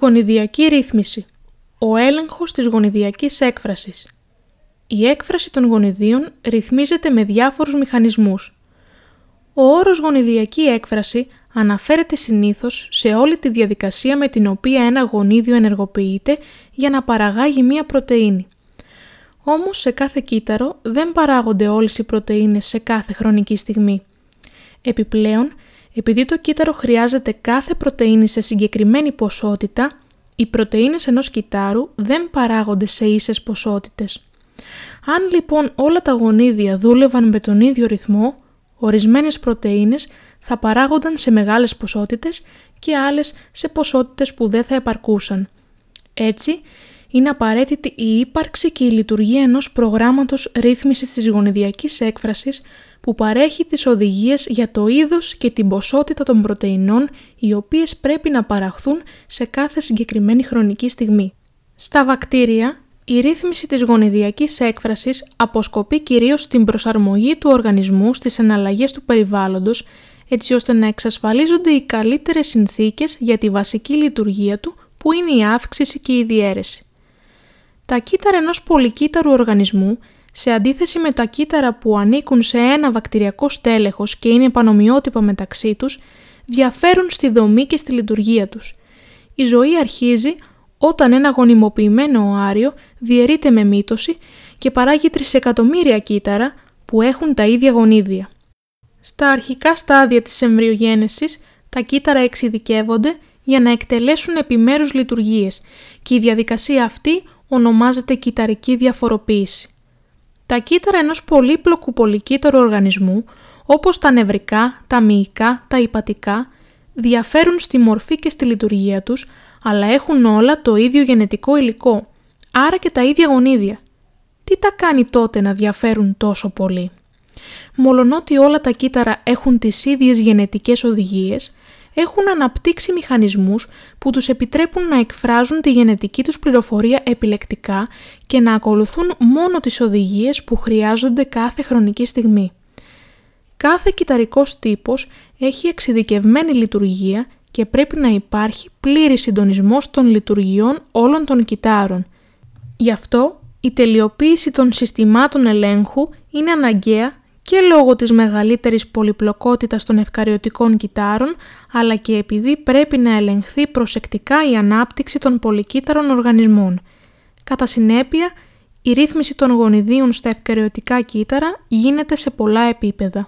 Γονιδιακή ρύθμιση. Ο έλεγχος της γονιδιακής έκφρασης. Η έκφραση των γονιδίων ρυθμίζεται με διάφορους μηχανισμούς. Ο όρος γονιδιακή έκφραση αναφέρεται συνήθως σε όλη τη διαδικασία με την οποία ένα γονίδιο ενεργοποιείται για να παραγάγει μία πρωτεΐνη. Όμως σε κάθε κύτταρο δεν παράγονται όλες οι πρωτεΐνες σε κάθε χρονική στιγμή. Επιπλέον, επειδή το κύτταρο χρειάζεται κάθε πρωτεΐνη σε συγκεκριμένη ποσότητα, οι πρωτεΐνες ενός κυττάρου δεν παράγονται σε ίσες ποσότητες. Αν λοιπόν όλα τα γονίδια δούλευαν με τον ίδιο ρυθμό, ορισμένες πρωτεΐνες θα παράγονταν σε μεγάλες ποσότητες και άλλες σε ποσότητες που δεν θα επαρκούσαν. Έτσι, είναι απαραίτητη η ύπαρξη και η λειτουργία ενός προγράμματος ρύθμισης της γονιδιακής έκφρασης που παρέχει τις οδηγίες για το είδος και την ποσότητα των πρωτεϊνών οι οποίες πρέπει να παραχθούν σε κάθε συγκεκριμένη χρονική στιγμή. Στα βακτήρια, η ρύθμιση της γονιδιακής έκφρασης αποσκοπεί κυρίως στην προσαρμογή του οργανισμού στις εναλλαγές του περιβάλλοντος, έτσι ώστε να εξασφαλίζονται οι καλύτερες συνθήκες για τη βασική λειτουργία του, που είναι η αύξηση και η διαίρεση. Τα κύτταρα ενός πολυκύτταρου οργανισμού, σε αντίθεση με τα κύτταρα που ανήκουν σε ένα βακτηριακό στέλεχος και είναι πανομοιότυπα μεταξύ τους, διαφέρουν στη δομή και στη λειτουργία τους. Η ζωή αρχίζει όταν ένα γονιμοποιημένο οάριο διαιρείται με μύτωση και παράγει τρισεκατομμύρια κύτταρα που έχουν τα ίδια γονίδια. Στα αρχικά στάδια της εμβριογένεσης, τα κύτταρα εξειδικεύονται για να εκτελέσουν επιμέρους λειτουργίες και η διαδικασία αυτή ονομάζεται κυταρική διαφοροποίηση. Τα κύτταρα ενός πολύπλοκου πολυκύτταρου οργανισμού, όπως τα νευρικά, τα μυϊκά, τα ηπατικά, διαφέρουν στη μορφή και στη λειτουργία τους, αλλά έχουν όλα το ίδιο γενετικό υλικό, άρα και τα ίδια γονίδια. Τι τα κάνει τότε να διαφέρουν τόσο πολύ? Μολονότι όλα τα κύτταρα έχουν τις ίδιες γενετικές οδηγίες, έχουν αναπτύξει μηχανισμούς που τους επιτρέπουν να εκφράζουν τη γενετική τους πληροφορία επιλεκτικά και να ακολουθούν μόνο τις οδηγίες που χρειάζονται κάθε χρονική στιγμή. Κάθε κυταρικός τύπος έχει εξειδικευμένη λειτουργία και πρέπει να υπάρχει πλήρης συντονισμός των λειτουργιών όλων των κυτάρων. Γι' αυτό η τελειοποίηση των συστημάτων ελέγχου είναι αναγκαία και λόγω της μεγαλύτερης πολυπλοκότητας των ευκαριωτικών κυτάρων, αλλά και επειδή πρέπει να ελεγχθεί προσεκτικά η ανάπτυξη των πολυκύτταρων οργανισμών. Κατά συνέπεια, η ρύθμιση των γονιδίων στα ευκαριωτικά κύτταρα γίνεται σε πολλά επίπεδα.